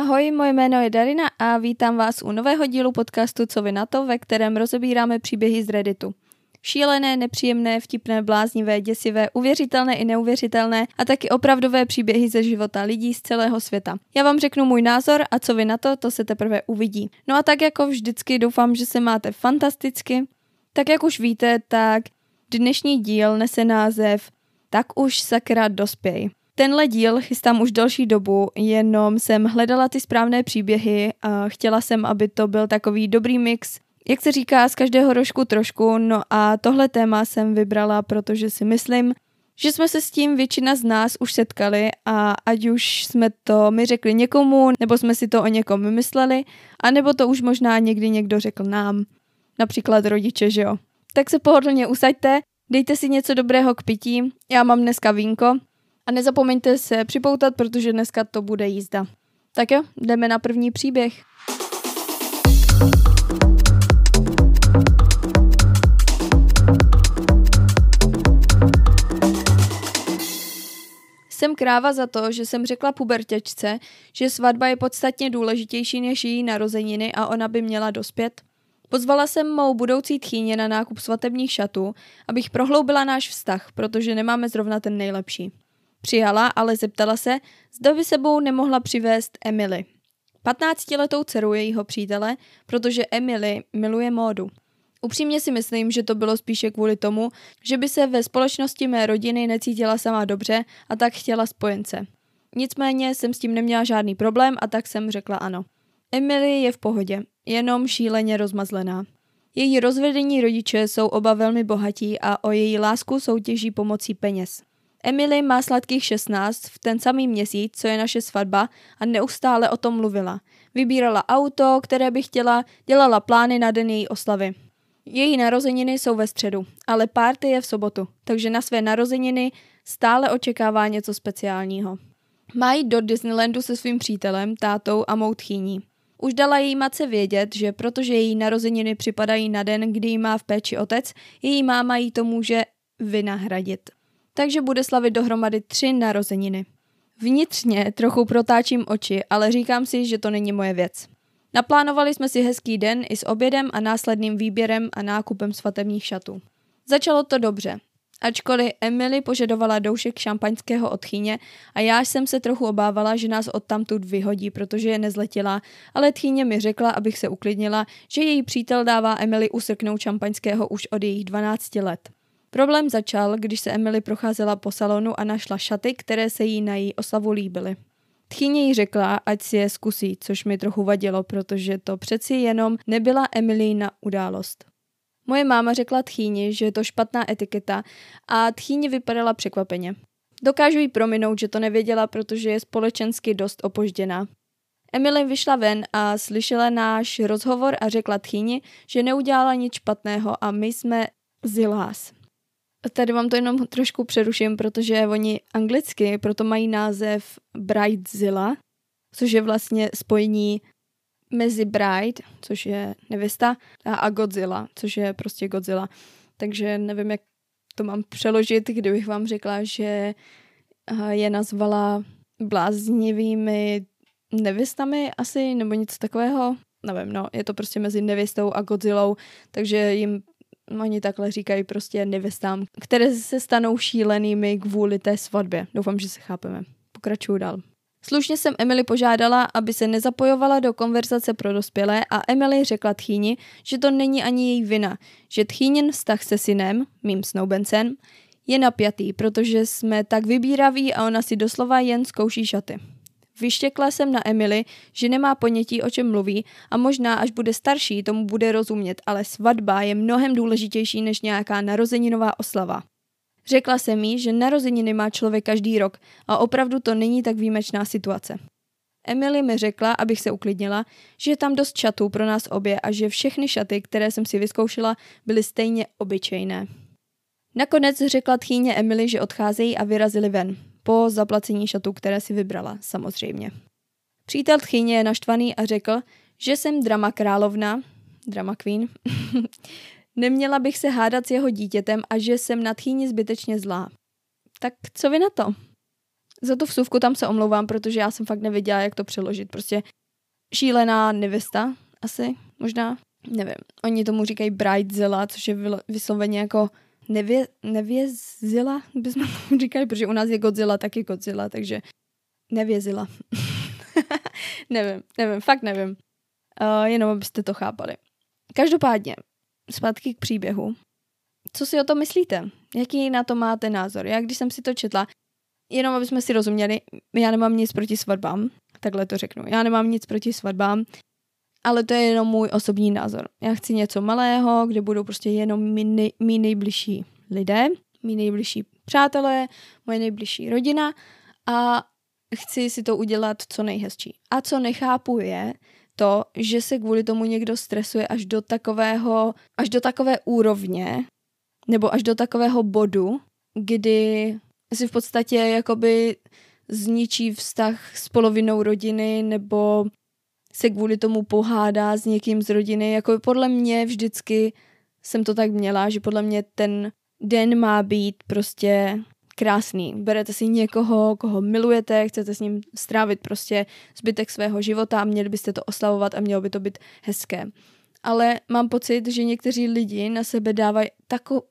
Ahoj, moje jméno je Darina a vítám vás u nového dílu podcastu Co vy na to, ve kterém rozebíráme příběhy z Redditu. Šílené, nepříjemné, vtipné, bláznivé, děsivé, uvěřitelné i neuvěřitelné a taky opravdové příběhy ze života lidí z celého světa. Já vám řeknu můj názor a co vy na to, to se teprve uvidí. No a tak jako vždycky doufám, že se máte fantasticky. Tak jak už víte, tak dnešní díl nese název Tak už sakra dospěj. Tenhle díl chystám už další dobu, jenom jsem hledala ty správné příběhy a chtěla jsem, aby to byl takový dobrý mix, jak se říká, z každého rožku trošku, no a tohle téma jsem vybrala, protože si myslím, že jsme se s tím většina z nás už setkali a ať už jsme to my řekli někomu, nebo jsme si to o někom vymysleli, anebo to už možná někdy někdo řekl nám, například rodiče, že jo. Tak se pohodlně usaďte, dejte si něco dobrého k pití, já mám dneska vínko a nezapomeňte se připoutat, protože dneska to bude jízda. Tak jo, jdeme na první příběh. Jsem kráva za to, že jsem řekla puberťačce, že svatba je podstatně důležitější než její narozeniny a ona by měla dospět. Pozvala jsem mou budoucí tchýně na nákup svatebních šatů, abych prohloubila náš vztah, protože nemáme zrovna ten nejlepší. Přijala, ale zeptala se, zda by sebou nemohla přivést Emily. 15letou dceru jejího přítele, protože Emily miluje módu. Upřímně si myslím, že to bylo spíše kvůli tomu, že by se ve společnosti mé rodiny necítila sama dobře a tak chtěla spojence. Nicméně jsem s tím neměla žádný problém a tak jsem řekla ano. Emily je v pohodě, jenom šíleně rozmazlená. Její rozvedení rodiče jsou oba velmi bohatí a o její lásku soutěží pomocí peněz. Emily má sladkých 16 v ten samý měsíc, co je naše svatba a neustále o tom mluvila. Vybírala auto, které by chtěla, dělala plány na den její oslavy. Její narozeniny jsou ve středu, ale párty je v sobotu, takže na své narozeniny stále očekává něco speciálního. Má jít do Disneylandu se svým přítelem, tátou a mou tchýní. Už dala její matce vědět, že protože její narozeniny připadají na den, kdy jí má v péči otec, její máma jí to může vynahradit. Takže bude slavit dohromady 3 narozeniny. Vnitřně trochu protáčím oči, ale říkám si, že to není moje věc. Naplánovali jsme si hezký den i s obědem a následným výběrem a nákupem svatebních šatů. Začalo to dobře, ačkoliv Emily požadovala doušek šampaňského od tchýně a já jsem se trochu obávala, že nás odtamtud vyhodí, protože je nezletila, ale tchýně mi řekla, abych se uklidnila, že její přítel dává Emily usrknout šampaňského už od jejich 12 let. Problém začal, když se Emily procházela po salonu a našla šaty, které se jí na její oslavu líbily. Tchýně jí řekla, ať si je zkusí, což mi trochu vadilo, protože to přeci jenom nebyla Emilyna událost. Moje máma řekla tchýni, že je to špatná etiketa a tchýně vypadala překvapeně. Dokážu jí prominout, že to nevěděla, protože je společensky dost opožděná. Emily vyšla ven a slyšela náš rozhovor a řekla tchýni, že neudělala nic špatného a my jsme zilhás. Tady vám to jenom trošku přeruším, protože oni anglicky proto mají název Bridezilla, což je vlastně spojení mezi Bride, což je nevěsta, a Godzilla, což je prostě Godzilla. Takže nevím, jak to mám přeložit, kdybych vám řekla, že je nazvala bláznivými nevěstami asi, nebo něco takového. Nevím, no, je to prostě mezi nevěstou a Godzillou, takže jim oni takhle říkají prostě nevěstám, které se stanou šílenými kvůli té svatbě. Doufám, že se chápeme. Pokračuju dál. Slušně jsem Emily požádala, aby se nezapojovala do konverzace pro dospělé a Emily řekla tchýni, že to není ani její vina, že tchýnin vztah se synem, mým snoubencem, je napjatý, protože jsme tak vybíraví a ona si doslova jen zkouší šaty. Vyštěkla jsem na Emily, že nemá ponětí, o čem mluví a možná, až bude starší, tomu bude rozumět, ale svatba je mnohem důležitější než nějaká narozeninová oslava. Řekla jsem jí, že narozeniny má člověk každý rok a opravdu to není tak výjimečná situace. Emily mi řekla, abych se uklidnila, že je tam dost šatů pro nás obě a že všechny šaty, které jsem si vyzkoušela, byly stejně obyčejné. Nakonec řekla tchýně Emily, že odcházejí a vyrazili ven. Po zaplacení šatů, které si vybrala, samozřejmě. Přítel tchyně je naštvaný a řekl, že jsem drama královna, drama queen, neměla bych se hádat s jeho dítětem a že jsem na tchyni zbytečně zlá. Tak co vy na to? Za tu vsuvku tam se omlouvám, protože já jsem fakt nevěděla, jak to přeložit. Prostě šílená nevěsta asi, možná, nevím. Oni tomu říkají Bridezilla, což je vysloveně jako nevězila, bychom tomu říkali, protože u nás je Godzilla, taky Godzilla, takže nevězila. Nevím, fakt nevím. Jenom abyste to chápali. Každopádně, zpátky k příběhu. Co si o tom myslíte? Jaký na to máte názor? Já když jsem si to četla, jenom abychom si rozuměli, já nemám nic proti svatbám, takhle to řeknu. Já nemám nic proti svatbám, ale to je jenom můj osobní názor. Já chci něco malého, kde budou prostě jenom mý nejbližší lidé, mý nejbližší přátelé, moje nejbližší rodina a chci si to udělat co nejhezčí. A co nechápu je to, že se kvůli tomu někdo stresuje až do takové úrovně, nebo až do takového bodu, kdy si v podstatě jakoby zničí vztah s polovinou rodiny, nebo se kvůli tomu pohádá s někým z rodiny. Jako podle mě vždycky jsem to tak měla, že podle mě ten den má být prostě krásný. Berete si někoho, koho milujete, chcete s ním strávit prostě zbytek svého života a měli byste to oslavovat a mělo by to být hezké. Ale mám pocit, že někteří lidi na sebe dávají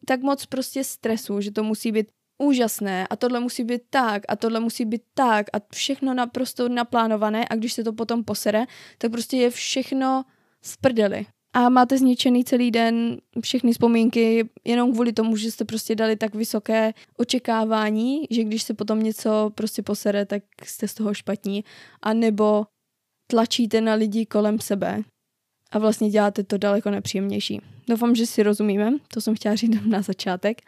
tak moc prostě stresu, že to musí být úžasné a tohle musí být tak a tohle musí být tak a všechno naprosto naplánované a když se to potom posere, tak prostě je všechno v prdeli. A máte zničený celý den, všechny vzpomínky, jenom kvůli tomu, že jste prostě dali tak vysoké očekávání, že když se potom něco prostě posere, tak jste z toho špatní. A nebo tlačíte na lidi kolem sebe a vlastně děláte to daleko nepříjemnější. Doufám, že si rozumíme, to jsem chtěla říct na začátek.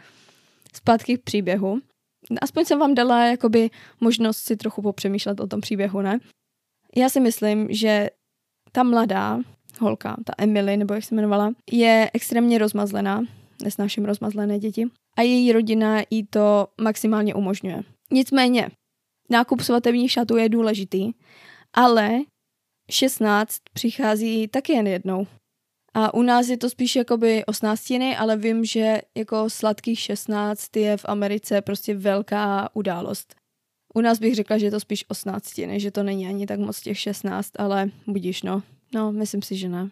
Zpátky k příběhu. Aspoň jsem vám dala jakoby možnost si trochu popřemýšlet o tom příběhu, ne? Já si myslím, že ta mladá holka, ta Emily, nebo jak se jmenovala, je extrémně rozmazlená, nesnáším rozmazlené děti, a její rodina jí to maximálně umožňuje. Nicméně, nákup svatebních šatů je důležitý, ale 16 přichází taky jen jednou. A u nás je to spíš jakoby osnáctiny, ale vím, že jako sladkých 16 je v Americe prostě velká událost. U nás bych řekla, že je to spíš osnáctiny, že to není ani tak moc těch 16, ale budiš no. No, myslím si, že ne.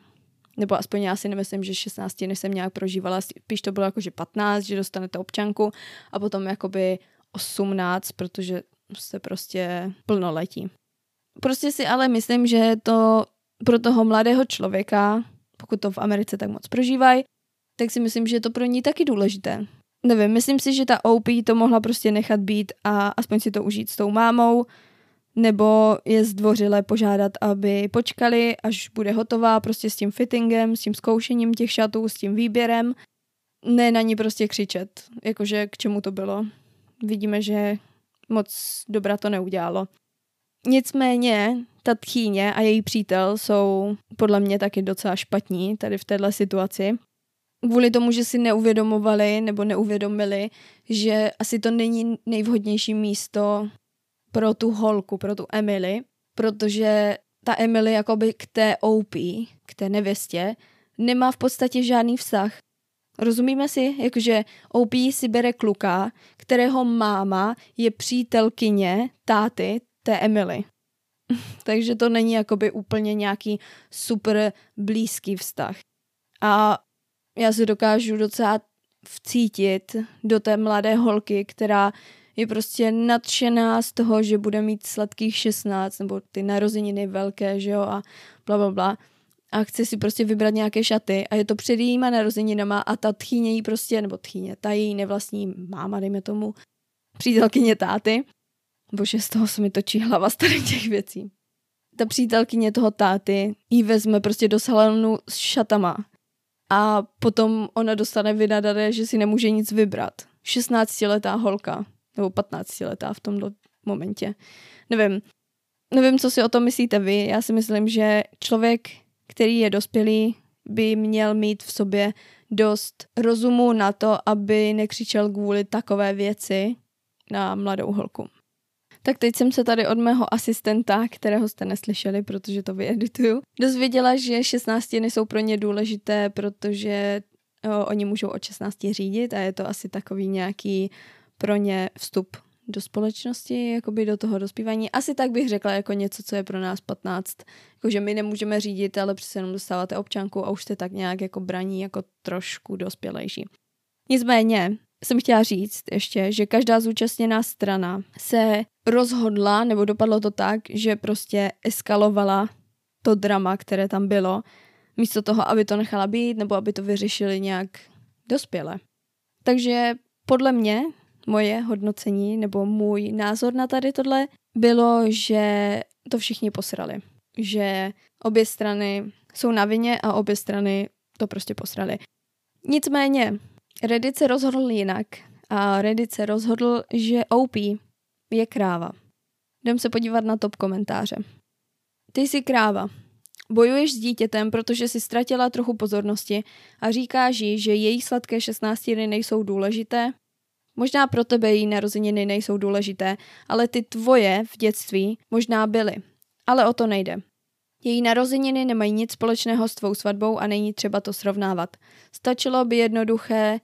Nebo aspoň já si nemyslím, že 16 jsem nějak prožívala. Spíš to bylo jako, že 15, že dostanete občanku a potom jakoby 18, protože jste prostě plnoletí. Prostě si ale myslím, že to pro toho mladého člověka, pokud to v Americe tak moc prožívají, tak si myslím, že je to pro ní taky důležité. Nevím, myslím si, že ta OP to mohla prostě nechat být a aspoň si to užít s tou mámou, nebo je zdvořile požádat, aby počkali, až bude hotová prostě s tím fittingem, s tím zkoušením těch šatů, s tím výběrem. Ne na ní prostě křičet, jakože k čemu to bylo. Vidíme, že moc dobra to neudělalo. Nicméně ta tchýně a její přítel jsou podle mě taky docela špatní tady v téhle situaci. Kvůli tomu, že si neuvědomovali nebo neuvědomili, že asi to není nejvhodnější místo pro tu holku, pro tu Emily, protože ta Emily jakoby k té OP, k té nevěstě, nemá v podstatě žádný vztah. Rozumíme si? Jakože OP si bere kluka, kterého máma je přítelkyně táty té Emily. Takže to není jakoby úplně nějaký super blízký vztah. A já se dokážu docela vcítit do té mladé holky, která je prostě nadšená z toho, že bude mít sladkých 16 nebo ty narozeniny velké, že jo, a blablabla. A chce si prostě vybrat nějaké šaty a je to před jejíma narozeninama a ta tchýně jí prostě, nebo tchýně, ta její nevlastní máma, dejme tomu, přítelkyně táty. Bože, z toho se mi točí hlava z tady těch věcí. Ta přítelkyně toho táty jí vezme prostě do salonu s šatama a potom ona dostane vynadané, že si nemůže nic vybrat. 16letá holka, nebo 15letá v tomto momentě. Nevím, co si o tom myslíte vy. Já si myslím, že člověk, který je dospělý, by měl mít v sobě dost rozumu na to, aby nekřičel kvůli takové věci na mladou holku. Tak teď jsem se tady od mého asistenta, kterého jste neslyšeli, protože to vyedituju, dozvěděla, že 16 nejsou pro ně důležité, protože oni můžou od 16 řídit a je to asi takový nějaký pro ně vstup do společnosti, jakoby do toho dospívání. Asi tak bych řekla jako něco, co je pro nás 15. Jakože my nemůžeme řídit, ale přece jenom dostáváte občanku a už jste tak nějak jako braní jako trošku dospělejší. Nicméně jsem chtěla říct ještě, že každá zúčastněná strana se rozhodla, nebo dopadlo to tak, že prostě eskalovala to drama, které tam bylo, místo toho, aby to nechala být, nebo aby to vyřešili nějak dospěle. Takže podle mě moje hodnocení nebo můj názor na tady tohle bylo, že to všichni posrali. Že obě strany jsou na vině a obě strany to prostě posrali. Nicméně Reddit se rozhodl jinak a Reddit se rozhodl, že OP je kráva. Jdem se podívat na top komentáře. Ty jsi kráva. Bojuješ s dítětem, protože jsi ztratila trochu pozornosti a říkáš jí, že její sladké 16 nejsou důležité. Možná pro tebe její narozeniny nejsou důležité, ale ty tvoje v dětství možná byly. Ale o to nejde. Její narozeniny nemají nic společného s tvou svatbou a není třeba to srovnávat. Stačilo by jednoduché,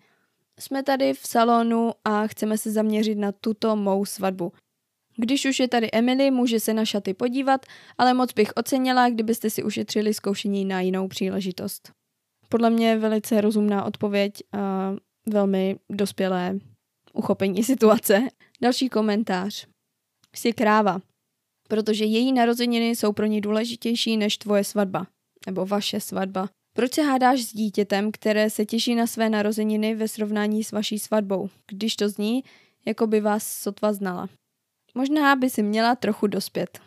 jsme tady v salonu a chceme se zaměřit na tuto mou svatbu. Když už je tady Emily, může se na šaty podívat, ale moc bych ocenila, kdybyste si ušetřili zkoušení na jinou příležitost. Podle mě velice rozumná odpověď a velmi dospělé uchopení situace. Další komentář. Jsi kráva, protože její narozeniny jsou pro ní důležitější než tvoje svatba, nebo vaše svatba. Proč se hádáš s dítětem, které se těší na své narozeniny ve srovnání s vaší svatbou, když to zní, jako by vás sotva znala? Možná by si měla trochu dospět.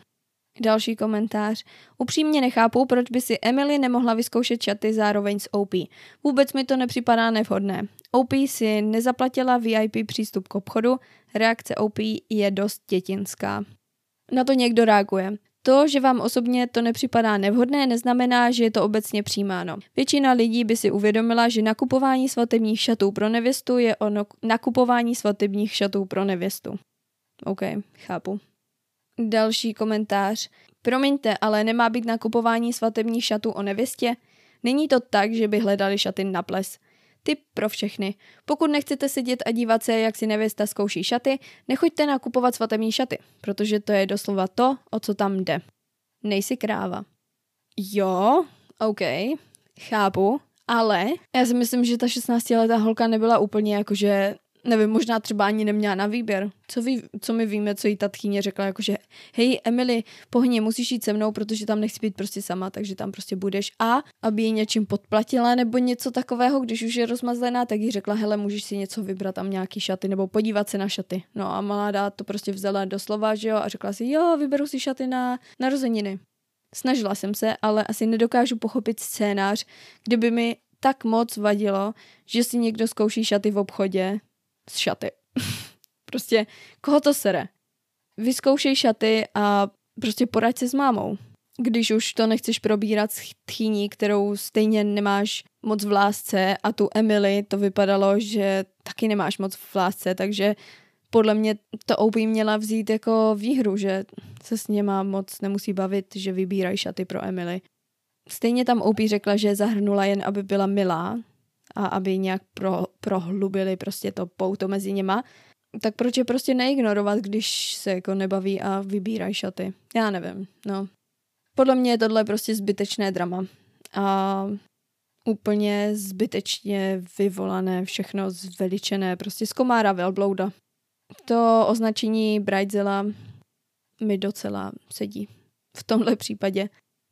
Další komentář. Upřímně nechápu, proč by si Emily nemohla vyzkoušet šaty zároveň s OP. Vůbec mi to nepřipadá nevhodné. OP si nezaplatila VIP přístup k obchodu, reakce OP je dost dětinská. Na to někdo reaguje. To, že vám osobně to nepřipadá nevhodné, neznamená, že je to obecně přijímáno. Většina lidí by si uvědomila, že nakupování svatebních šatů pro nevěstu je o nakupování svatebních šatů pro nevěstu. OK, chápu. Další komentář. Promiňte, ale nemá být nakupování svatebních šatů o nevěstě? Není to tak, že by hledali šaty na ples. Tip pro všechny. Pokud nechcete sedět a dívat se, jak si nevěsta zkouší šaty, nechoďte nakupovat svatební šaty, protože to je doslova to, o co tam jde. Nejsi kráva. Jo, OK, chápu, ale já si myslím, že ta 16-letá holka nebyla úplně jakože... Nevím, možná třeba ani neměla na výběr. Co my víme, co jí ta tchýně řekla, jakože hej Emily, pohni, musíš jít se mnou, protože tam nechci být prostě sama, takže tam prostě budeš. A aby ji něčím podplatila nebo něco takového, když už je rozmazlená, tak jí řekla, hele, můžeš si něco vybrat, tam nějaký šaty nebo podívat se na šaty. No a mladá to prostě vzala do slova, že jo, a řekla si, jo, vyberu si šaty na narozeniny. Snažila jsem se, ale asi nedokážu pochopit scénář, kdyby mi tak moc vadilo, že si někdo zkouší šaty v obchodě. Z šaty. Prostě, koho to sere? Vyzkoušej šaty a prostě poraď se s mámou. Když už to nechceš probírat s tchýní, kterou stejně nemáš moc v lásce a tu Emily to vypadalo, že taky nemáš moc v lásce, takže podle mě to OP měla vzít jako výhru, že se s něma moc nemusí bavit, že vybírají šaty pro Emily. Stejně tam OP řekla, že zahrnula jen, aby byla milá, a aby nějak prohlubili prostě to pouto mezi něma, tak proč je prostě neignorovat, když se jako nebaví a vybírají šaty? Já nevím, no. Podle mě je tohle prostě zbytečné drama. A úplně zbytečně vyvolané, všechno zveličené, prostě z komára velblouda. To označení Bridezilla mi docela sedí v tomhle případě.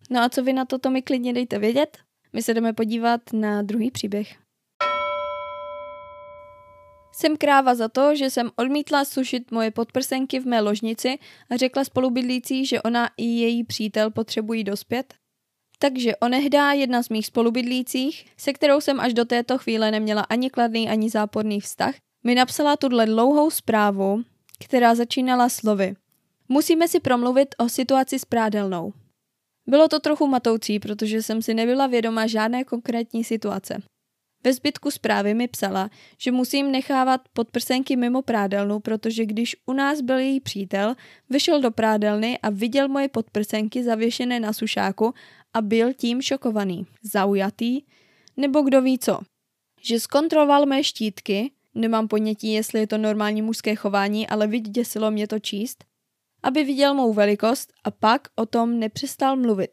No a co vy na to mi klidně dejte vědět? My se jdeme podívat na druhý příběh. Jsem kráva za to, že jsem odmítla sušit moje podprsenky v mé ložnici a řekla spolubydlící, že ona i její přítel potřebují dospět. Takže onehdá jedna z mých spolubydlících, se kterou jsem až do této chvíle neměla ani kladný, ani záporný vztah, mi napsala tuhle dlouhou zprávu, která začínala slovy. Musíme si promluvit o situaci s prádelnou. Bylo to trochu matoucí, protože jsem si nebyla vědoma žádné konkrétní situace. Ve zbytku zprávy mi psala, že musím nechávat podprsenky mimo prádelnu, protože když u nás byl její přítel, vyšel do prádelny a viděl moje podprsenky zavěšené na sušáku a byl tím šokovaný, zaujatý, nebo kdo ví co. Že zkontroloval mé štítky, Nemám ponětí, jestli je to normální mužské chování, ale vyděsilo mě to číst, aby viděl mou velikost a pak o tom nepřestal mluvit.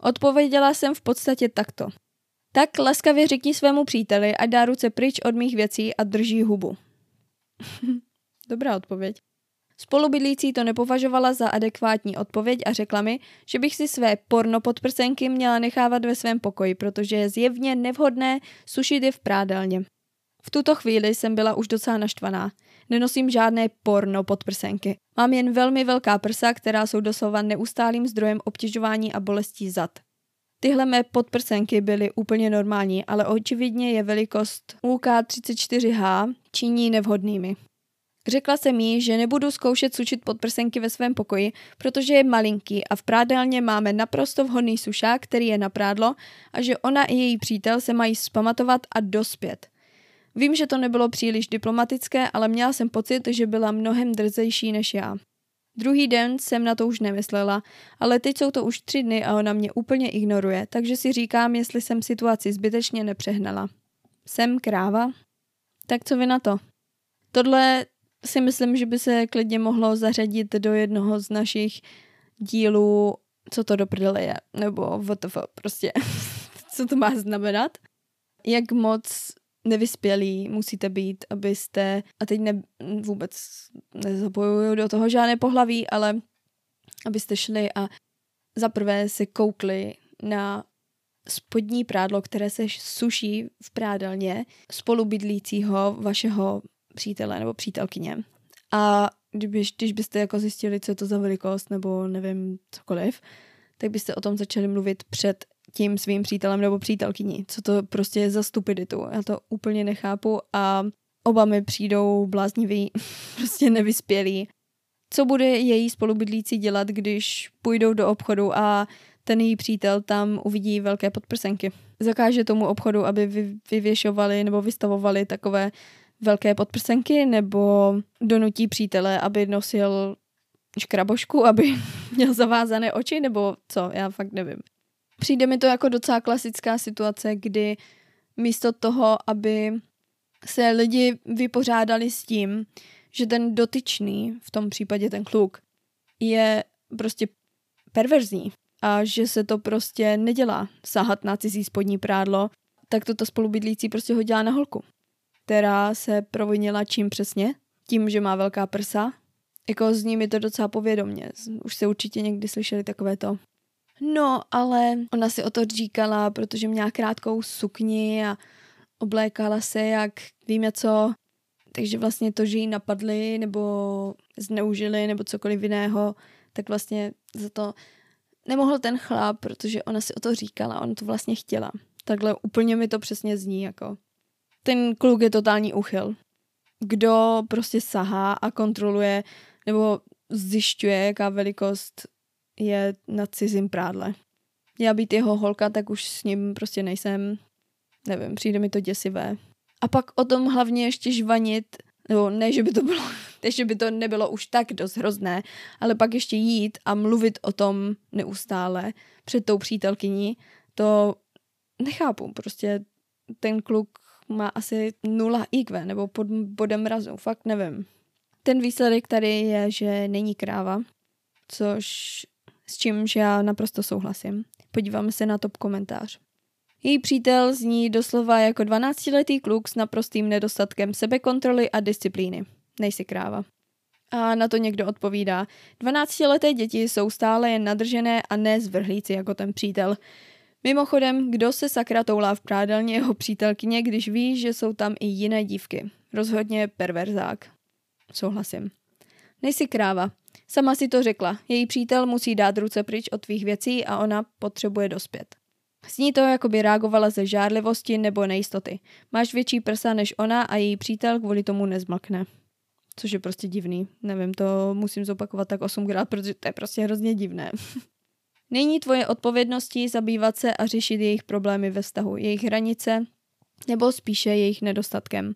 Odpověděla jsem v podstatě takto. Tak laskavě řekni svému příteli, ať dá ruce pryč od mých věcí a drží hubu. Dobrá odpověď. Spolubydlící to nepovažovala za adekvátní odpověď a řekla mi, že bych si své porno podprsenky měla nechávat ve svém pokoji, protože je zjevně nevhodné sušit je v prádelně. V tuto chvíli jsem byla už docela naštvaná. Nenosím žádné porno podprsenky. Mám jen velmi velká prsa, která jsou doslova neustálým zdrojem obtěžování a bolestí zad. Tyhle mé podprsenky byly úplně normální, ale očividně je velikost UK34H činí nevhodnými. Řekla jsem jí, že nebudu zkoušet sušit podprsenky ve svém pokoji, protože je malinký a v prádelně máme naprosto vhodný sušák, který je na prádlo, a že ona i její přítel se mají vzpamatovat a dospět. Vím, že to nebylo příliš diplomatické, ale měla jsem pocit, že byla mnohem drzejší než já. Druhý den jsem na to už nemyslela, ale teď jsou to už 3 dny a ona mě úplně ignoruje, takže si říkám, jestli jsem situaci zbytečně nepřehnala. Jsem kráva? Tak co vy na to? Tohle si myslím, že by se klidně mohlo zařadit do jednoho z našich dílů, co to do prdele je, nebo WTF, prostě, co to má znamenat. Jak moc nevyspělí musíte být, abyste, a teď vůbec nezapojuju do toho žádné pohlaví, ale abyste šli a zaprvé se koukli na spodní prádlo, které se suší v prádelně spolubydlícího vašeho přítele nebo přítelkyně. A když byste jako zjistili, co je to za velikost nebo nevím cokoliv, tak byste o tom začali mluvit před tím svým přítelem nebo přítelkyní. Co to prostě je za stupiditu. Já to úplně nechápu a oba mi přijdou blázniví, prostě nevyspělí. Co bude její spolubydlící dělat, když půjdou do obchodu a ten její přítel tam uvidí velké podprsenky? Zakáže tomu obchodu, aby vyvěšovali nebo vystavovali takové velké podprsenky, nebo donutí přítele, aby nosil škrabošku, aby měl zavázané oči, nebo co, já fakt nevím. Přijde mi to jako docela klasická situace, kdy místo toho, aby se lidi vypořádali s tím, že ten dotyčný, v tom případě ten kluk, je prostě perverzní a že se to prostě nedělá, sahat na cizí spodní prádlo, tak toto spolubydlící prostě ho dělá na holku, která se provinila čím přesně? Tím, že má velká prsa. Jako s nimi to docela povědomně. Už se určitě někdy slyšeli takové to. No, ale ona si o to říkala, protože měla krátkou sukni a oblékala se jak víme co. Takže vlastně to, že ji napadli nebo zneužili nebo cokoliv jiného, tak vlastně za to nemohl ten chlap, protože ona si o to říkala, ona to vlastně chtěla. Takhle úplně mi to přesně zní jako. Ten kluk je totální úchyl. Kdo prostě sahá a kontroluje nebo zjišťuje, jaká velikost je na cizím prádle. Já být jeho holka, tak už s ním prostě nejsem. Nevím, přijde mi to děsivé. A pak o tom hlavně ještě žvanit, nebo ne, že by to bylo, že by to nebylo už tak dost hrozné, ale pak ještě jít a mluvit o tom neustále před tou přítelkyní, to nechápu. Prostě ten kluk má asi 0 IQ nebo pod bodem mrazu, fakt nevím. Ten výsledek tady je, že není kráva, s čímž já naprosto souhlasím. Podíváme se na top komentář. Její přítel zní doslova jako 12-letý kluk s naprostým nedostatkem sebekontroly a disciplíny. Nejsi kráva. A na to někdo odpovídá. 12-leté děti jsou stále jen nadržené a ne zvrhlíci jako ten přítel. Mimochodem, kdo se sakra toulá v prádelně jeho přítelkyně, když ví, že jsou tam i jiné dívky. Rozhodně perverzák. Souhlasím. Nejsi kráva. Sama si to řekla. Její přítel musí dát ruce pryč od tvých věcí a ona potřebuje dospět. Sní to, jako by reagovala ze žárlivosti nebo nejistoty. Máš větší prsa než ona a její přítel kvůli tomu nezmlkne. Což je prostě divný. Nevím, to musím zopakovat tak 8krát, protože to je prostě hrozně divné. Není tvoje odpovědností zabývat se a řešit jejich problémy ve vztahu, jejich hranice nebo spíše jejich nedostatkem.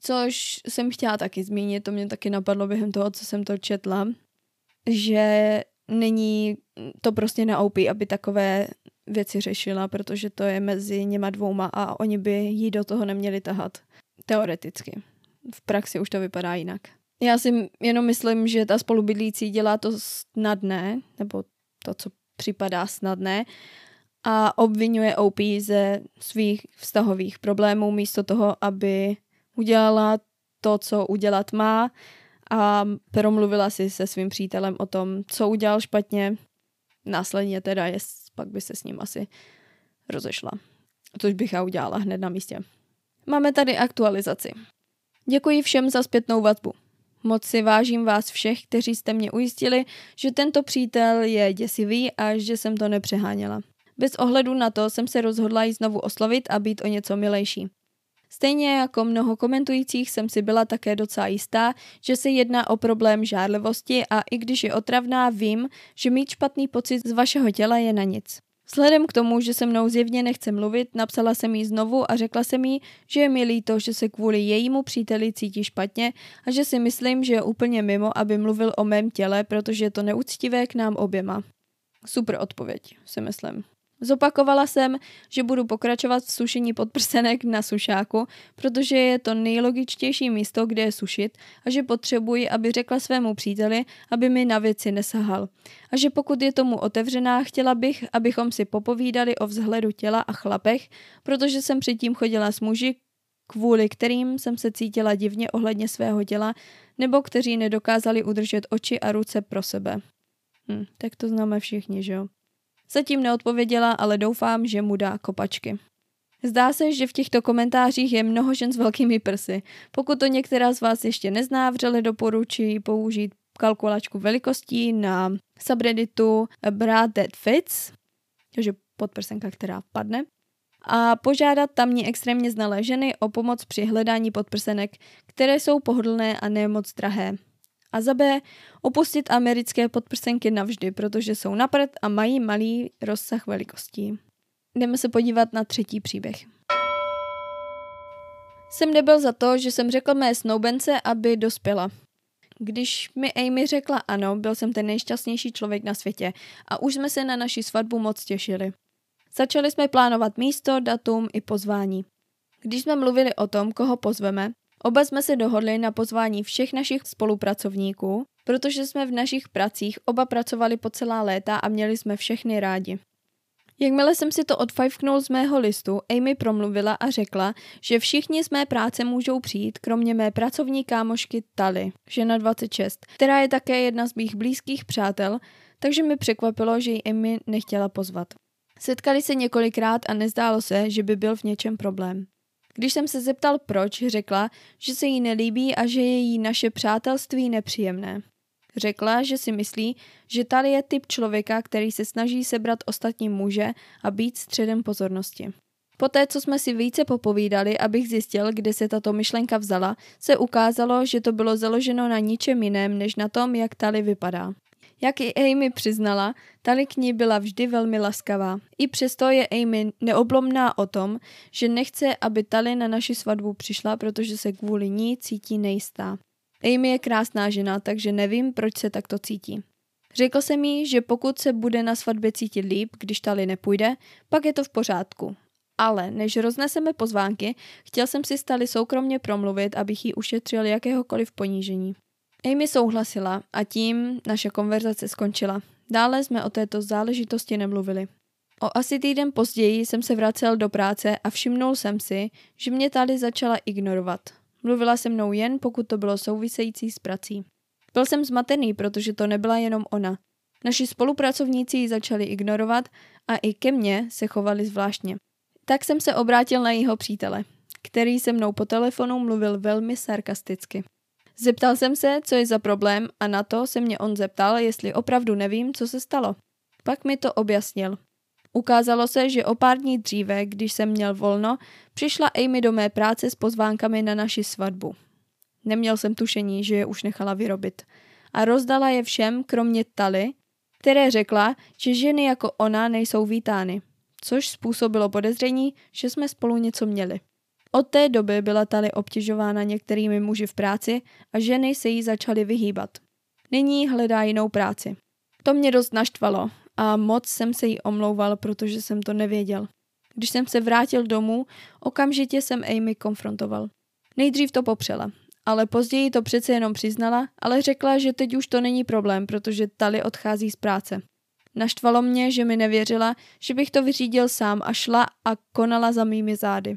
Což jsem chtěla taky zmínit, to mě taky napadlo během toho, co jsem to četla, že není to prostě na OP, aby takové věci řešila, protože to je mezi něma dvouma a oni by jí do toho neměli tahat. Teoreticky. V praxi už to vypadá jinak. Já si jenom myslím, že ta spolubydlící dělá to snadné, nebo to, co připadá snadné, a obvinuje OP ze svých vztahových problémů místo toho, aby udělala to, co udělat má, a promluvila si se svým přítelem o tom, co udělal špatně. Následně teda pak by se s ním asi rozešla. Což bych já udělala hned na místě. Máme tady aktualizaci. Děkuji všem za zpětnou vazbu. Moc si vážím vás všech, kteří jste mě ujistili, že tento přítel je děsivý a že jsem to nepřeháněla. Bez ohledu na to jsem se rozhodla ji znovu oslovit a být o něco milejší. Stejně jako mnoho komentujících jsem si byla také docela jistá, že se jedná o problém žárlivosti, a i když je otravná, vím, že mít špatný pocit z vašeho těla je na nic. Vzhledem k tomu, že se mnou zjevně nechce mluvit, napsala jsem jí znovu a řekla jsem jí, že je mi líto, že se kvůli jejímu příteli cítí špatně a že si myslím, že je úplně mimo, aby mluvil o mém těle, protože je to neúctivé k nám oběma. Super odpověď, si myslím. Zopakovala jsem, že budu pokračovat v sušení podprsenek na sušáku, protože je to nejlogičtější místo, kde je sušit, a že potřebuji, aby řekla svému příteli, aby mi na věci nesahal. A že pokud je tomu otevřená, chtěla bych, abychom si popovídali o vzhledu těla a chlapech, protože jsem předtím chodila s muži, kvůli kterým jsem se cítila divně ohledně svého těla, nebo kteří nedokázali udržet oči a ruce pro sebe. Tak to známe všichni, že jo? Zatím neodpověděla, ale doufám, že mu dá kopačky. Zdá se, že v těchto komentářích je mnoho žen s velkými prsy. Pokud to některá z vás ještě nezná, vřele doporučuji použít kalkulačku velikostí na subredditu Bra That Fits, takže podprsenka, která padne, a požádat tamní extrémně znalé ženy o pomoc při hledání podprsenek, které jsou pohodlné a ne moc drahé. A za B, opustit americké podprsenky navždy, protože jsou na prd a mají malý rozsah velikostí. Jdeme se podívat na třetí příběh. Jsem debil za to, že jsem řekl mé snoubence, aby dospěla. Když mi Amy řekla ano, byl jsem ten nejšťastnější člověk na světě a už jsme se na naši svatbu moc těšili. Začali jsme plánovat místo, datum i pozvání. Když jsme mluvili o tom, koho pozveme, oba jsme se dohodli na pozvání všech našich spolupracovníků, protože jsme v našich pracích oba pracovali po celá léta a měli jsme všechny rádi. Jakmile jsem si to odfajfknul z mého listu, Amy promluvila a řekla, že všichni z mé práce můžou přijít, kromě mé pracovní kámošky Tali, žena 26, která je také jedna z mých blízkých přátel, takže mi překvapilo, že ji Amy nechtěla pozvat. Setkali se několikrát a nezdálo se, že by byl v něčem problém. Když jsem se zeptal proč, řekla, že se jí nelíbí a že je jí naše přátelství nepříjemné. Řekla, že si myslí, že Tali je typ člověka, který se snaží sebrat ostatní muže a být středem pozornosti. Poté, co jsme si více popovídali, abych zjistil, kde se tato myšlenka vzala, se ukázalo, že to bylo založeno na ničem jiném, než na tom, jak Tali vypadá. Jak i Amy přiznala, Tali k ní byla vždy velmi laskavá. I přesto je Amy neoblomná o tom, že nechce, aby Tali na naši svatbu přišla, protože se kvůli ní cítí nejistá. Amy je krásná žena, takže nevím, proč se takto cítí. Řekl jsem jí, že pokud se bude na svatbě cítit líp, když Tali nepůjde, pak je to v pořádku. Ale než rozneseme pozvánky, chtěl jsem si s Tali soukromně promluvit, abych jí ušetřil jakéhokoliv ponížení. Amy souhlasila a tím naše konverzace skončila. Dále jsme o této záležitosti nemluvili. O asi týden později jsem se vracel do práce a všimnul jsem si, že mě Tali začala ignorovat. Mluvila se mnou jen, pokud to bylo související s prací. Byl jsem zmatený, protože to nebyla jenom ona. Naši spolupracovníci ji začali ignorovat a i ke mně se chovali zvláštně. Tak jsem se obrátil na jeho přítele, který se mnou po telefonu mluvil velmi sarkasticky. Zeptal jsem se, co je za problém, a na to se mě on zeptal, jestli opravdu nevím, co se stalo. Pak mi to objasnil. Ukázalo se, že o pár dní dříve, když jsem měl volno, přišla Amy do mé práce s pozvánkami na naši svatbu. Neměl jsem tušení, že je už nechala vyrobit. A rozdala je všem, kromě Tali, které řekla, že ženy jako ona nejsou vítány, což způsobilo podezření, že jsme spolu něco měli. Od té doby byla Tali obtěžována některými muži v práci a ženy se jí začaly vyhýbat. Nyní hledá jinou práci. To mě dost naštvalo a moc jsem se jí omlouval, protože jsem to nevěděl. Když jsem se vrátil domů, okamžitě jsem Amy konfrontoval. Nejdřív to popřela, ale později to přece jenom přiznala, ale řekla, že teď už to není problém, protože Tali odchází z práce. Naštvalo mě, že mi nevěřila, že bych to vyřídil sám a šla a konala za mými zády.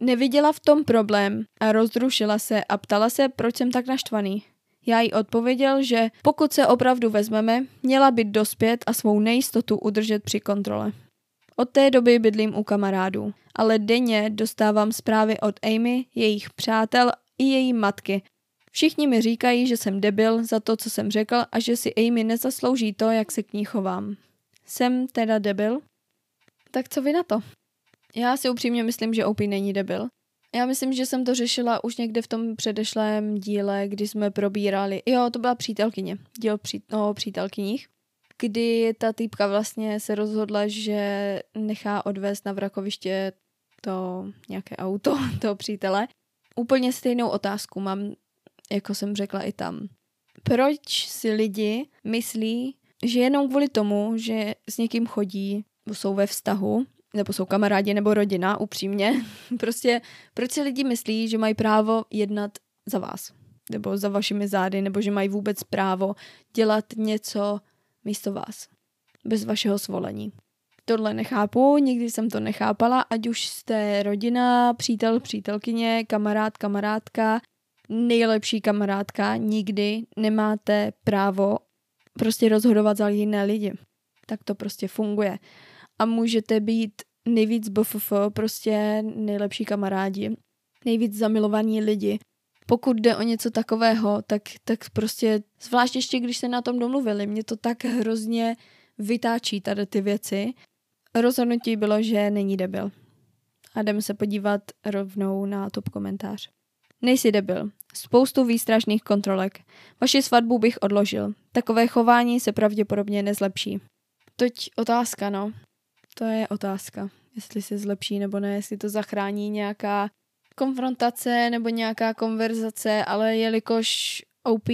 Neviděla v tom problém a rozrušila se a ptala se, proč jsem tak naštvaný. Já jí odpověděl, že pokud se opravdu vezmeme, měla být dospět a svou nejistotu udržet při kontrole. Od té doby bydlím u kamarádů, ale denně dostávám zprávy od Amy, jejich přátel i její matky. Všichni mi říkají, že jsem debil za to, co jsem řekl a že si Amy nezaslouží to, jak se k ní chovám. Jsem teda debil? Tak co vy na to? Já si upřímně myslím, že OP není debil. Já myslím, že jsem to řešila už někde v tom předešlém díle, kdy jsme probírali, to byla přítelkyně, díl o přítelkyních, kdy ta týpka vlastně se rozhodla, že nechá odvést na vrakoviště to nějaké auto, toho přítele. Úplně stejnou otázku mám, jako jsem řekla i tam. Proč si lidi myslí, že jenom kvůli tomu, že s někým chodí, jsou ve vztahu, nebo jsou kamarádi, nebo rodina, upřímně. Prostě, proč si lidi myslí, že mají právo jednat za vás, nebo za vašimi zády, nebo že mají vůbec právo dělat něco místo vás, bez vašeho svolení. Tohle nechápu, nikdy jsem to nechápala, ať už jste rodina, přítel, přítelkyně, kamarád, kamarádka, nejlepší kamarádka, nikdy nemáte právo prostě rozhodovat za jiné lidi. Tak to prostě funguje. A můžete být nejvíc BFF, prostě nejlepší kamarádi, nejvíc zamilovaní lidi. Pokud jde o něco takového, tak prostě, zvlášť ještě když se na tom domluvili, mě to tak hrozně vytáčí tady ty věci. Rozhodnutí bylo, že není debil. A jdeme se podívat rovnou na top komentář. Nejsi debil. Spoustu výstražných kontrolek. Vaši svatbu bych odložil. Takové chování se pravděpodobně nezlepší. Toť otázka, no. To je otázka, jestli se zlepší nebo ne, jestli to zachrání nějaká konfrontace nebo nějaká konverzace, ale jelikož OP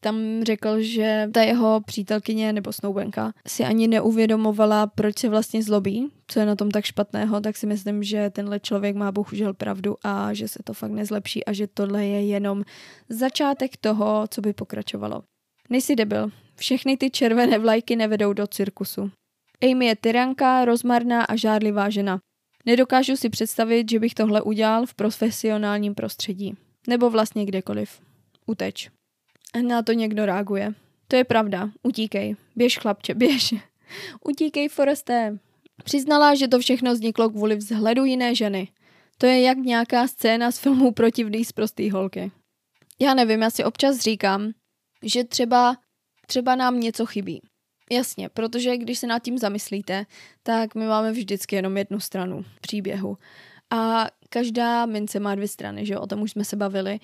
tam řekl, že ta jeho přítelkyně nebo snoubenka si ani neuvědomovala, proč se vlastně zlobí, co je na tom tak špatného, tak si myslím, že tenhle člověk má bohužel pravdu a že se to fakt nezlepší a že tohle je jenom začátek toho, co by pokračovalo. Nejsi debil, všechny ty červené vlajky nevedou do cirkusu. Amy je tyranka, rozmarná a žárlivá žena. Nedokážu si představit, že bych tohle udělal v profesionálním prostředí. Nebo vlastně kdekoliv. Uteč. Na to někdo reaguje. To je pravda. Utíkej. Běž, chlapče, běž. Utíkej, Forresté. Přiznala, že to všechno vzniklo kvůli vzhledu jiné ženy. To je jak nějaká scéna z filmu Protivný z prostý holky. Já nevím, já si občas říkám, že třeba nám něco chybí. Jasně, protože když se nad tím zamyslíte, tak my máme vždycky jenom jednu stranu příběhu. A každá mince má dvě strany, že jo? O tom už jsme se bavili.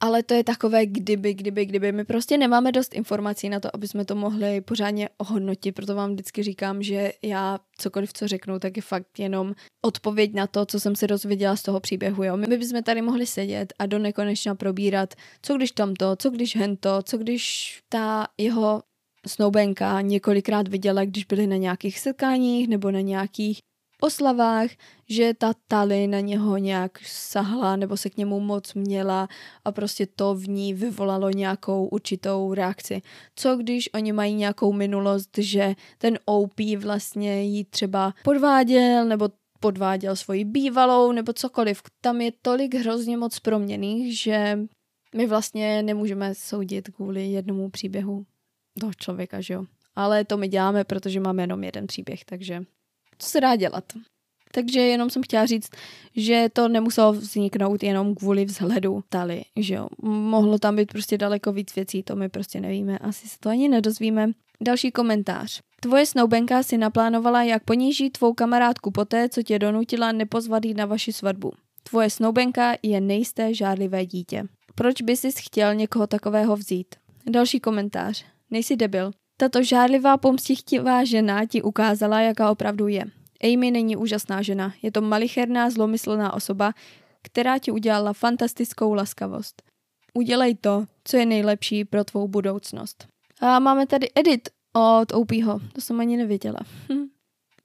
Ale to je takové kdyby. My prostě nemáme dost informací na to, aby jsme to mohli pořádně ohodnotit. Proto vám vždycky říkám, že já cokoliv, co řeknu, tak je fakt jenom odpověď na to, co jsem se dozvěděla z toho příběhu. Jo? My bychom tady mohli sedět a do nekonečna probírat, co když tamto, co když hento, co když ta jeho snoubenka několikrát viděla, když byli na nějakých setkáních nebo na nějakých oslavách, že ta Tali na něho nějak sahla nebo se k němu moc měla a prostě to v ní vyvolalo nějakou určitou reakci. Co když oni mají nějakou minulost, že ten OP vlastně jí třeba podváděl nebo podváděl svoji bývalou nebo cokoliv. Tam je tolik hrozně moc proměnných, že my vlastně nemůžeme soudit kvůli jednomu příběhu toho člověka, že jo. Ale to my děláme, protože máme jenom jeden příběh, takže co se dá dělat? Takže jenom jsem chtěla říct, že to nemuselo vzniknout jenom kvůli vzhledu Tali, že jo. Mohlo tam být prostě daleko víc věcí, to my prostě nevíme, asi se to ani nedozvíme. Další komentář. Tvoje snoubenka si naplánovala, jak poníží tvou kamarádku poté, co tě donutila nepozvat jí na vaši svatbu. Tvoje snoubenka je nejisté žárlivé dítě. Proč by jsi chtěl někoho takového vzít? Další komentář. Nejsi debil. Tato žárlivá, pomstichtivá žena ti ukázala, jaká opravdu je. Amy není úžasná žena. Je to malicherná, zlomyslná osoba, která ti udělala fantastickou laskavost. Udělej to, co je nejlepší pro tvou budoucnost. A máme tady edit od OPho. To jsem ani nevěděla.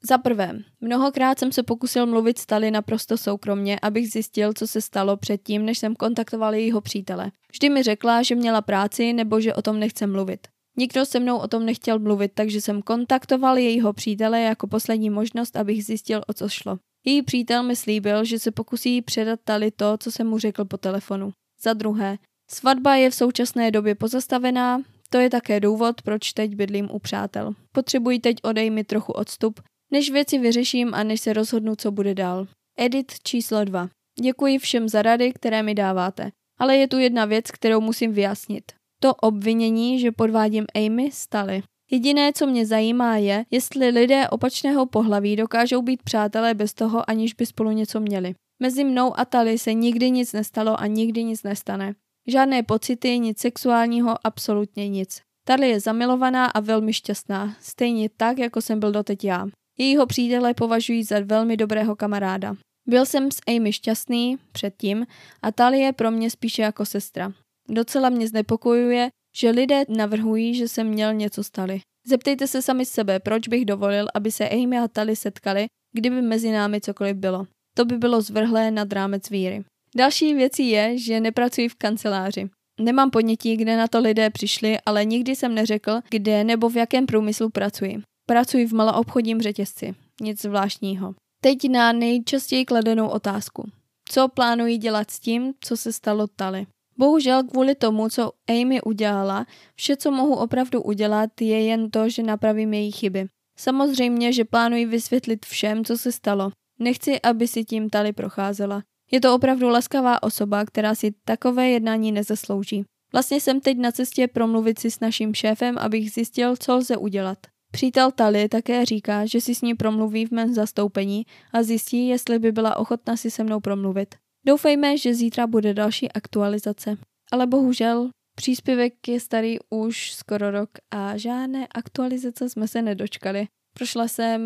Za prvé, mnohokrát jsem se pokusil mluvit s Tali naprosto soukromně, abych zjistil, co se stalo předtím, než jsem kontaktoval jejího přítele. Vždy mi řekla, že měla práci nebo že o tom nechce mluvit. Nikdo se mnou o tom nechtěl mluvit, takže jsem kontaktoval jejího přítele jako poslední možnost, abych zjistil, o co šlo. Její přítel mi slíbil, že se pokusí předat Tali to, co jsem mu řekl po telefonu. Za druhé, svatba je v současné době pozastavená, to je také důvod, proč teď bydlím u přátel. Potřebuji teď odejít mi trochu odstup, než věci vyřeším a než se rozhodnu, co bude dál. Edit číslo 2. Děkuji všem za rady, které mi dáváte. Ale je tu jedna věc, kterou musím vyjasnit. To obvinění, že podvádím Amy, staly. Jediné, co mě zajímá je, jestli lidé opačného pohlaví dokážou být přátelé bez toho, aniž by spolu něco měli. Mezi mnou a Tali se nikdy nic nestalo a nikdy nic nestane. Žádné pocity, nic sexuálního, absolutně nic. Tali je zamilovaná a velmi šťastná, stejně tak, jako jsem byl doteď já. Jejího přítele považuji za velmi dobrého kamaráda. Byl jsem s Amy šťastný předtím a Tali je pro mě spíše jako sestra. Docela mě znepokojuje, že lidé navrhují, že jsem měl něco s Tali. Zeptejte se sami sebe, proč bych dovolil, aby se Amy a Tali setkali, kdyby mezi námi cokoliv bylo. To by bylo zvrhlé nad rámec víry. Další věcí je, že nepracuji v kanceláři. Nemám podnětí, kde na to lidé přišli, ale nikdy jsem neřekl, kde nebo v jakém průmyslu pracuji. Pracuji v maloobchodním řetězci. Nic zvláštního. Teď na nejčastěji kladenou otázku. Co plánuji dělat s tím, co se stalo Tali? Bohužel kvůli tomu, co Amy udělala, vše, co mohu opravdu udělat, je jen to, že napravím její chyby. Samozřejmě, že plánuji vysvětlit všem, co se stalo. Nechci, aby si tím Tali procházela. Je to opravdu laskavá osoba, která si takové jednání nezaslouží. Vlastně jsem teď na cestě promluvit si s naším šéfem, abych zjistil, co lze udělat. Přítel Tali také říká, že si s ní promluví v mém zastoupení a zjistí, jestli by byla ochotna si se mnou promluvit. Doufejme, že zítra bude další aktualizace. Ale bohužel, příspěvek je starý už skoro rok a žádné aktualizace jsme se nedočkali. Prošla jsem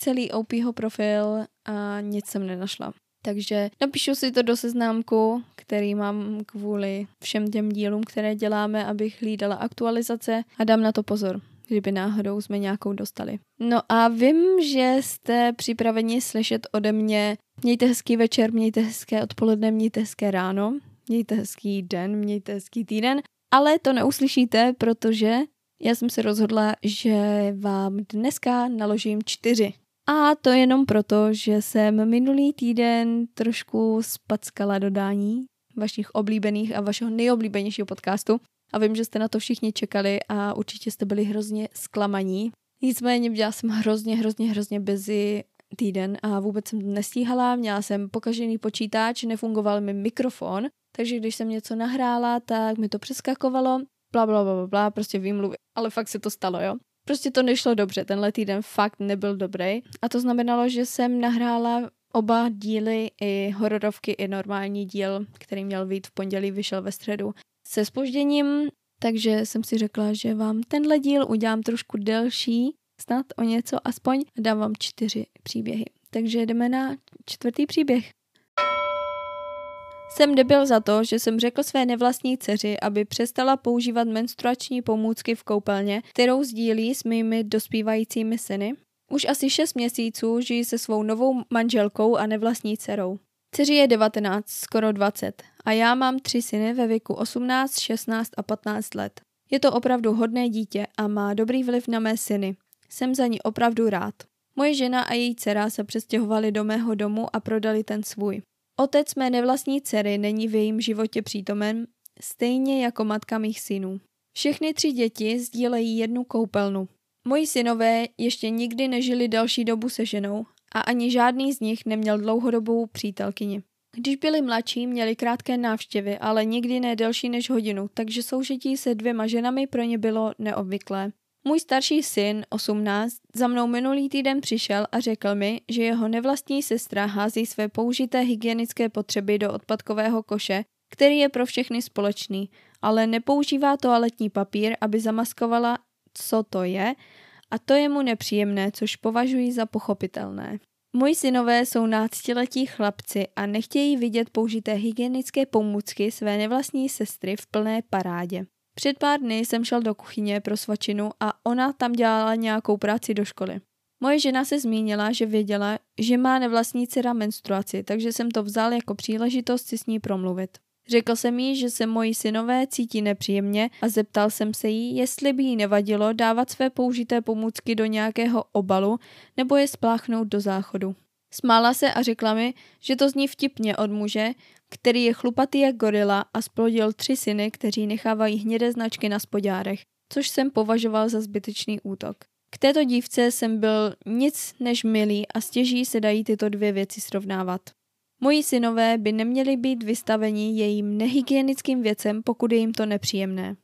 celý OPho profil a nic jsem nenašla. Takže napíšu si to do seznámku, který mám kvůli všem těm dílům, které děláme, abych hlídala aktualizace a dám na to pozor, kdyby náhodou jsme nějakou dostali. No a vím, že jste připraveni slyšet ode mě. Mějte hezký večer, mějte hezké odpoledne, mějte hezké ráno, mějte hezký den, mějte hezký týden, ale to neuslyšíte, protože já jsem se rozhodla, že vám dneska naložím 4. A to jenom proto, že jsem minulý týden trošku spackala dodání vašich oblíbených a vašeho nejoblíbenějšího podcastu. A vím, že jste na to všichni čekali a určitě jste byli hrozně zklamaní. Nicméně já jsem hrozně busy týden a vůbec jsem nestíhala, měla jsem pokažený počítač, nefungoval mi mikrofon, takže když jsem něco nahrála, tak mi to přeskakovalo, prostě výmluvy, ale fakt se to stalo, jo. Prostě to nešlo dobře, tenhle týden fakt nebyl dobrý a to znamenalo, že jsem nahrála oba díly, i hororovky, i normální díl, který měl vyjít v pondělí, vyšel ve středu se zpožděním, takže jsem si řekla, že vám tenhle díl udělám trošku delší, snad o něco aspoň, a dám vám 4 příběhy. Takže jdeme na 4. příběh. Jsem debil za to, že jsem řekl své nevlastní dceři, aby přestala používat menstruační pomůcky v koupelně, kterou sdílí s mými dospívajícími syny. Už asi 6 měsíců žijí se svou novou manželkou a nevlastní dcerou. Dceři je 19, skoro 20 a já mám 3 syny ve věku 18, 16 a 15 let. Je to opravdu hodné dítě a má dobrý vliv na mé syny. Jsem za ní opravdu rád. Moje žena a její dcera se přestěhovaly do mého domu a prodali ten svůj. Otec mé nevlastní dcery není v jejím životě přítomen, stejně jako matka mých synů. Všechny 3 děti sdílejí jednu koupelnu. Moji synové ještě nikdy nežili další dobu se ženou a ani žádný z nich neměl dlouhodobou přítelkyni. Když byli mladší, měli krátké návštěvy, ale nikdy ne delší než hodinu, takže soužití se 2 ženami pro ně bylo neobvyklé. Můj starší syn, 18, za mnou minulý týden přišel a řekl mi, že jeho nevlastní sestra hází své použité hygienické potřeby do odpadkového koše, který je pro všechny společný, ale nepoužívá toaletní papír, aby zamaskovala, co to je, a to je mu nepříjemné, což považuji za pochopitelné. Moji synové jsou 14letí chlapci a nechtějí vidět použité hygienické pomůcky své nevlastní sestry v plné parádě. Před pár dny jsem šel do kuchyně pro svačinu a ona tam dělala nějakou práci do školy. Moje žena se zmínila, že věděla, že má nevlastní dcera menstruaci, takže jsem to vzal jako příležitost si s ní promluvit. Řekl jsem jí, že se moji synové cítí nepříjemně a zeptal jsem se jí, jestli by jí nevadilo dávat své použité pomůcky do nějakého obalu nebo je spláchnout do záchodu. Smála se a řekla mi, že to zní vtipně od muže, který je chlupatý jak gorila a splodil 3 syny, kteří nechávají hnědé značky na spodárech, což jsem považoval za zbytečný útok. K této dívce jsem byl nic než milý a stěží se dají tyto 2 věci srovnávat. Moji synové by neměli být vystaveni jejím nehygienickým věcem, pokud je jim to nepříjemné.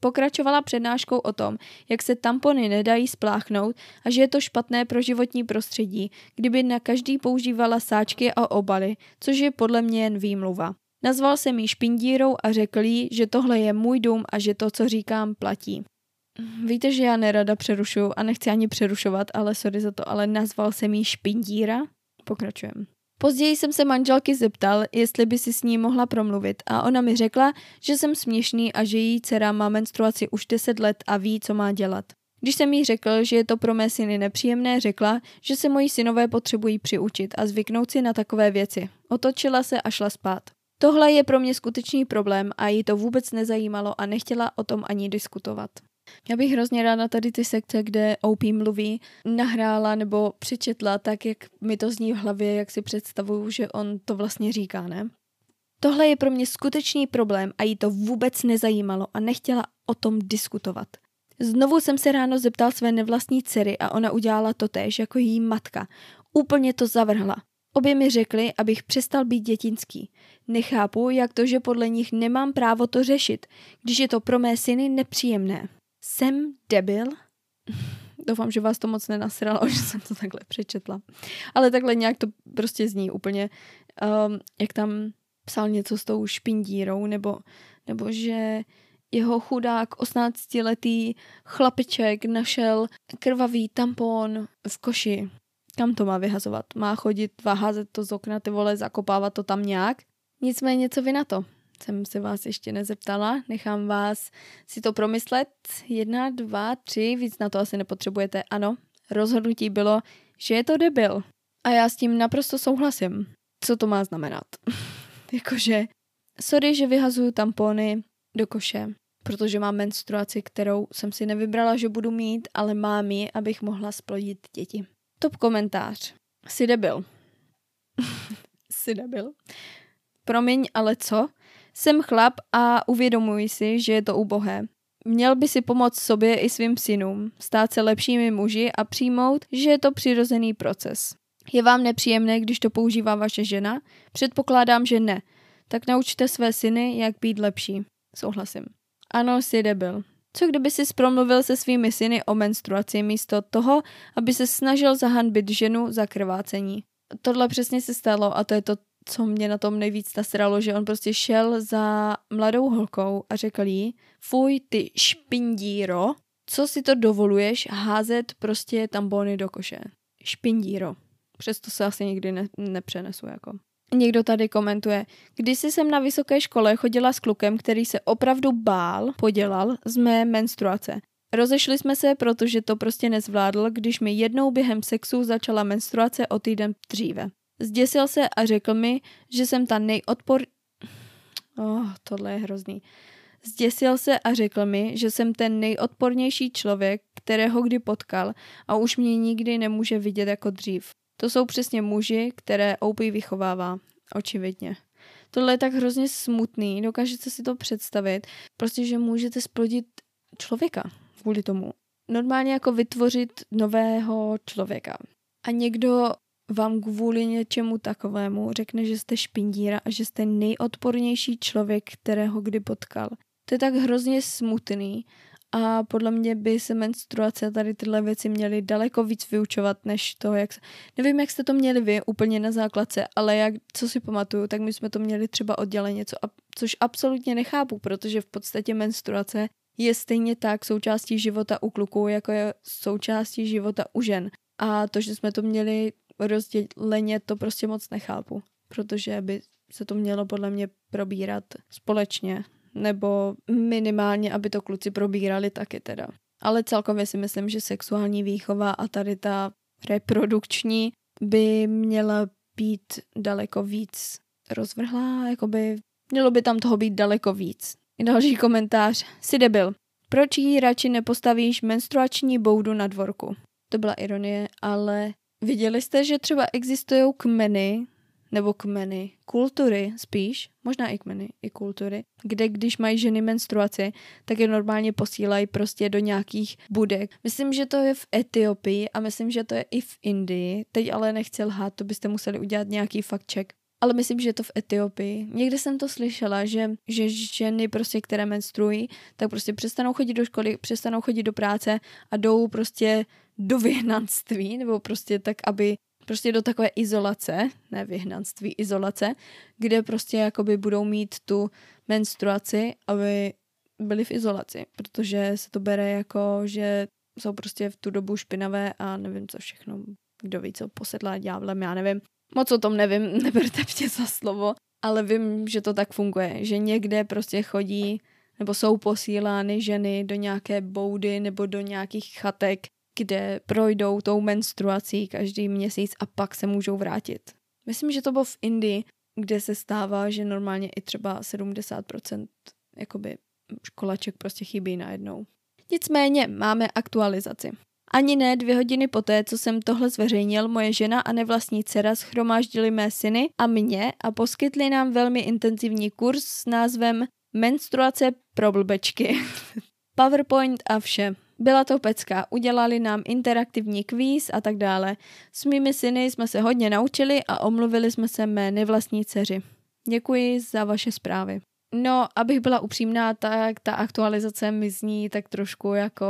Pokračovala přednáškou o tom, jak se tampony nedají spláchnout a že je to špatné pro životní prostředí, kdyby na každý používala sáčky a obaly, což je podle mě jen výmluva. Nazval jsem ji špindírou a řekl jí, že tohle je můj dům a že to, co říkám, platí. Víte, že já nerada přerušuju a nechci ani přerušovat, ale sorry za to, ale nazval jsem ji špindíra? Pokračujem. Později jsem se manželky zeptal, jestli by si s ní mohla promluvit a ona mi řekla, že jsem směšný a že její dcera má menstruaci už 10 let a ví, co má dělat. Když jsem jí řekl, že je to pro mé syny nepříjemné, řekla, že se moji synové potřebují přiučit a zvyknout si na takové věci. Otočila se a šla spát. Tohle je pro mě skutečný problém a jí to vůbec nezajímalo a nechtěla o tom ani diskutovat. Já bych hrozně ráda tady ty sekce, kde OP mluví, nahrála nebo přečetla tak, jak mi to zní v hlavě, jak si představuju, že on to vlastně říká, ne? Tohle je pro mě skutečný problém a jí to vůbec nezajímalo a nechtěla o tom diskutovat. Znovu jsem se ráno zeptal své nevlastní dcery a ona udělala totéž jako její matka. Úplně to zavrhla. Obě mi řekly, abych přestal být dětinský. Nechápu, jak to, že podle nich nemám právo to řešit, když je to pro mé syny nepříjemné. Jsem debil? Doufám, že vás to moc nenasralo, že jsem to takhle přečetla. Ale takhle nějak to prostě zní úplně, jak tam psal něco s tou špindírou, nebo že jeho chudák 18-letý chlapeček našel krvavý tampon v koši. Kam to má vyhazovat? Má chodit, házet to z okna, ty vole, zakopávat to tam nějak? Nicméně, co vy na to? Jsem se vás ještě nezeptala, nechám vás si to promyslet. 1, 2, 3, víc na to asi nepotřebujete. Ano, rozhodnutí bylo, že je to debil. A já s tím naprosto souhlasím. Co to má znamenat? Jakože, sorry, že vyhazuju tampony do koše, protože mám menstruaci, kterou jsem si nevybrala, že budu mít, ale mám ji, abych mohla splodit děti. Top komentář. Jsi debil. Jsi debil. Promiň, ale co? Jsem chlap a uvědomuji si, že je to ubohé. Měl by si pomoct sobě i svým synům, stát se lepšími muži a přijmout, že je to přirozený proces. Je vám nepříjemné, když to používá vaše žena? Předpokládám, že ne. Tak naučte své syny, jak být lepší. Souhlasím. Ano, jsi debil. Co kdyby si promluvil se svými syny o menstruaci místo toho, aby se snažil zahanbit ženu za krvácení? Tohle přesně se stalo a to je to, co mě na tom nejvíc nasralo, že on prostě šel za mladou holkou a řekl jí, fuj ty špindíro, co si to dovoluješ házet prostě tampony do koše. Špindíro. Přesto se asi nikdy nepřenesu jako. Někdo tady komentuje, kdysi jsem na vysoké škole chodila s klukem, který se opravdu bál, podělal z mé menstruace. Rozešli jsme se, protože to prostě nezvládl, když mi jednou během sexu začala menstruace o týden dříve. Zděsil se a řekl mi, že jsem ta Zděsil se a řekl mi, že jsem ten nejodpornější člověk, kterého kdy potkal a už mě nikdy nemůže vidět jako dřív. To jsou přesně muži, které OP vychovává, očividně. Tohle je tak hrozně smutný, dokážete si to představit, prostě, že můžete splodit člověka kvůli tomu. Normálně jako vytvořit nového člověka. A někdo vám kvůli něčemu takovému řekne, že jste špindíra a že jste nejodpornější člověk, kterého kdy potkal. To je tak hrozně smutný a podle mě by se menstruace a tady tyhle věci měly daleko víc vyučovat, než to, jak... Nevím, jak jste to měli vy úplně na základce, ale jak, co si pamatuju, tak my jsme to měli třeba odděleně, což absolutně nechápu, protože v podstatě menstruace je stejně tak součástí života u kluků, jako je součástí života u žen. A to, že jsme to měli rozděleně, to prostě moc nechápu, protože by se to mělo podle mě probírat společně, nebo minimálně, aby to kluci probírali taky teda. Ale celkově si myslím, že sexuální výchova a tady ta reprodukční by měla být daleko víc rozvrhlá, jakoby mělo by tam toho být daleko víc. I další komentář. Jsi debil. Proč jí radši nepostavíš menstruační boudu na dvorku? To byla ironie, ale viděli jste, že třeba existují kultury spíš, možná i kmeny, i kultury, kde když mají ženy menstruaci, tak je normálně posílají prostě do nějakých budek. Myslím, že to je v Etiopii a myslím, že to je i v Indii. Teď ale nechci lhát, to byste museli udělat nějaký fact check. Ale myslím, že je to v Etiopii. Někde jsem to slyšela, že ženy prostě, které menstruují, tak prostě přestanou chodit do školy, přestanou chodit do práce a jdou prostě do vyhnanství, nebo prostě tak, aby prostě do takové izolace, ne vyhnanství, izolace, kde prostě jakoby budou mít tu menstruaci, aby byly v izolaci, protože se to bere jako, že jsou prostě v tu dobu špinavé a nevím co všechno, kdo ví co, posedlá ďáblem, já nevím. Moc o tom nevím, neberte mě za slovo, ale vím, že to tak funguje, že někde prostě chodí nebo jsou posílány ženy do nějaké boudy nebo do nějakých chatek, kde projdou tou menstruací každý měsíc a pak se můžou vrátit. Myslím, že to bylo v Indii, kde se stává, že normálně i třeba 70% jakoby školaček prostě chybí najednou. Nicméně máme aktualizaci. Ani ne 2 hodiny poté, co jsem tohle zveřejnil, moje žena a nevlastní dcera shromáždili mé syny a mě a poskytli nám velmi intenzivní kurz s názvem Menstruace pro blbečky. PowerPoint a vše. Byla to pecka, udělali nám interaktivní kvíz a tak dále. S mými syny jsme se hodně naučili a omluvili jsme se mé nevlastní dceři. Děkuji za vaše zprávy. No, abych byla upřímná, tak ta aktualizace mi zní tak trošku jako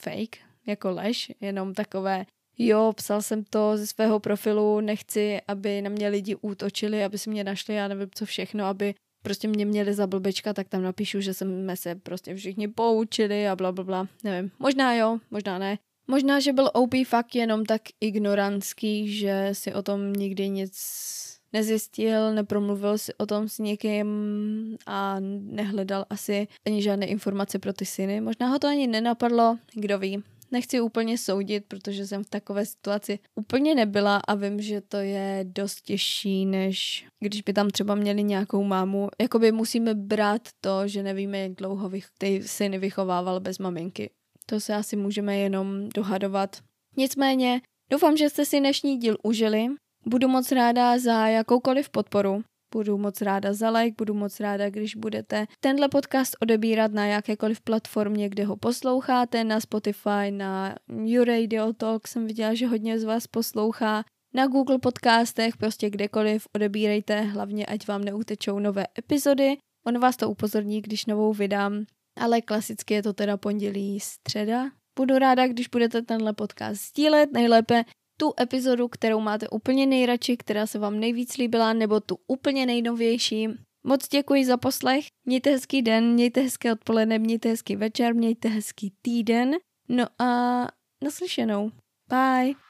fake, jako lež, jenom takové, jo, psal jsem to ze svého profilu, nechci, aby na mě lidi útočili, aby si mě našli, já nevím co všechno, aby prostě mě měli za blbečka, tak tam napíšu, že jsme se prostě všichni poučili a blablabla, nevím, možná jo, možná ne. Možná, že byl OP fakt jenom tak ignorantský, že si o tom nikdy nic nezjistil, nepromluvil si o tom s někým a nehledal asi ani žádné informace pro ty syny. Možná ho to ani nenapadlo, kdo ví. Nechci úplně soudit, protože jsem v takové situaci úplně nebyla a vím, že to je dost těžší, než když by tam třeba měli nějakou mámu. Jakoby musíme brát to, že nevíme, jak dlouho ty syny vychovával bez maminky. To se asi můžeme jenom dohadovat. Nicméně, doufám, že jste si dnešní díl užili. Budu moc ráda za jakoukoliv podporu. Budu moc ráda za like, budu moc ráda, když budete tenhle podcast odebírat na jakékoliv platformě, kde ho posloucháte, na Spotify, na U Radio Talk, jsem viděla, že hodně z vás poslouchá, na Google podcastech, prostě kdekoliv odebírejte, hlavně ať vám neutečou nové epizody, on vás to upozorní, když novou vydám, ale klasicky je to teda pondělí, středa. Budu ráda, když budete tenhle podcast sdílet, nejlépe tu epizodu, kterou máte úplně nejradši, která se vám nejvíc líbila, nebo tu úplně nejnovější. Moc děkuji za poslech, mějte hezký den, mějte hezké odpoledne, mějte hezký večer, mějte hezký týden, no a naslyšenou. Bye!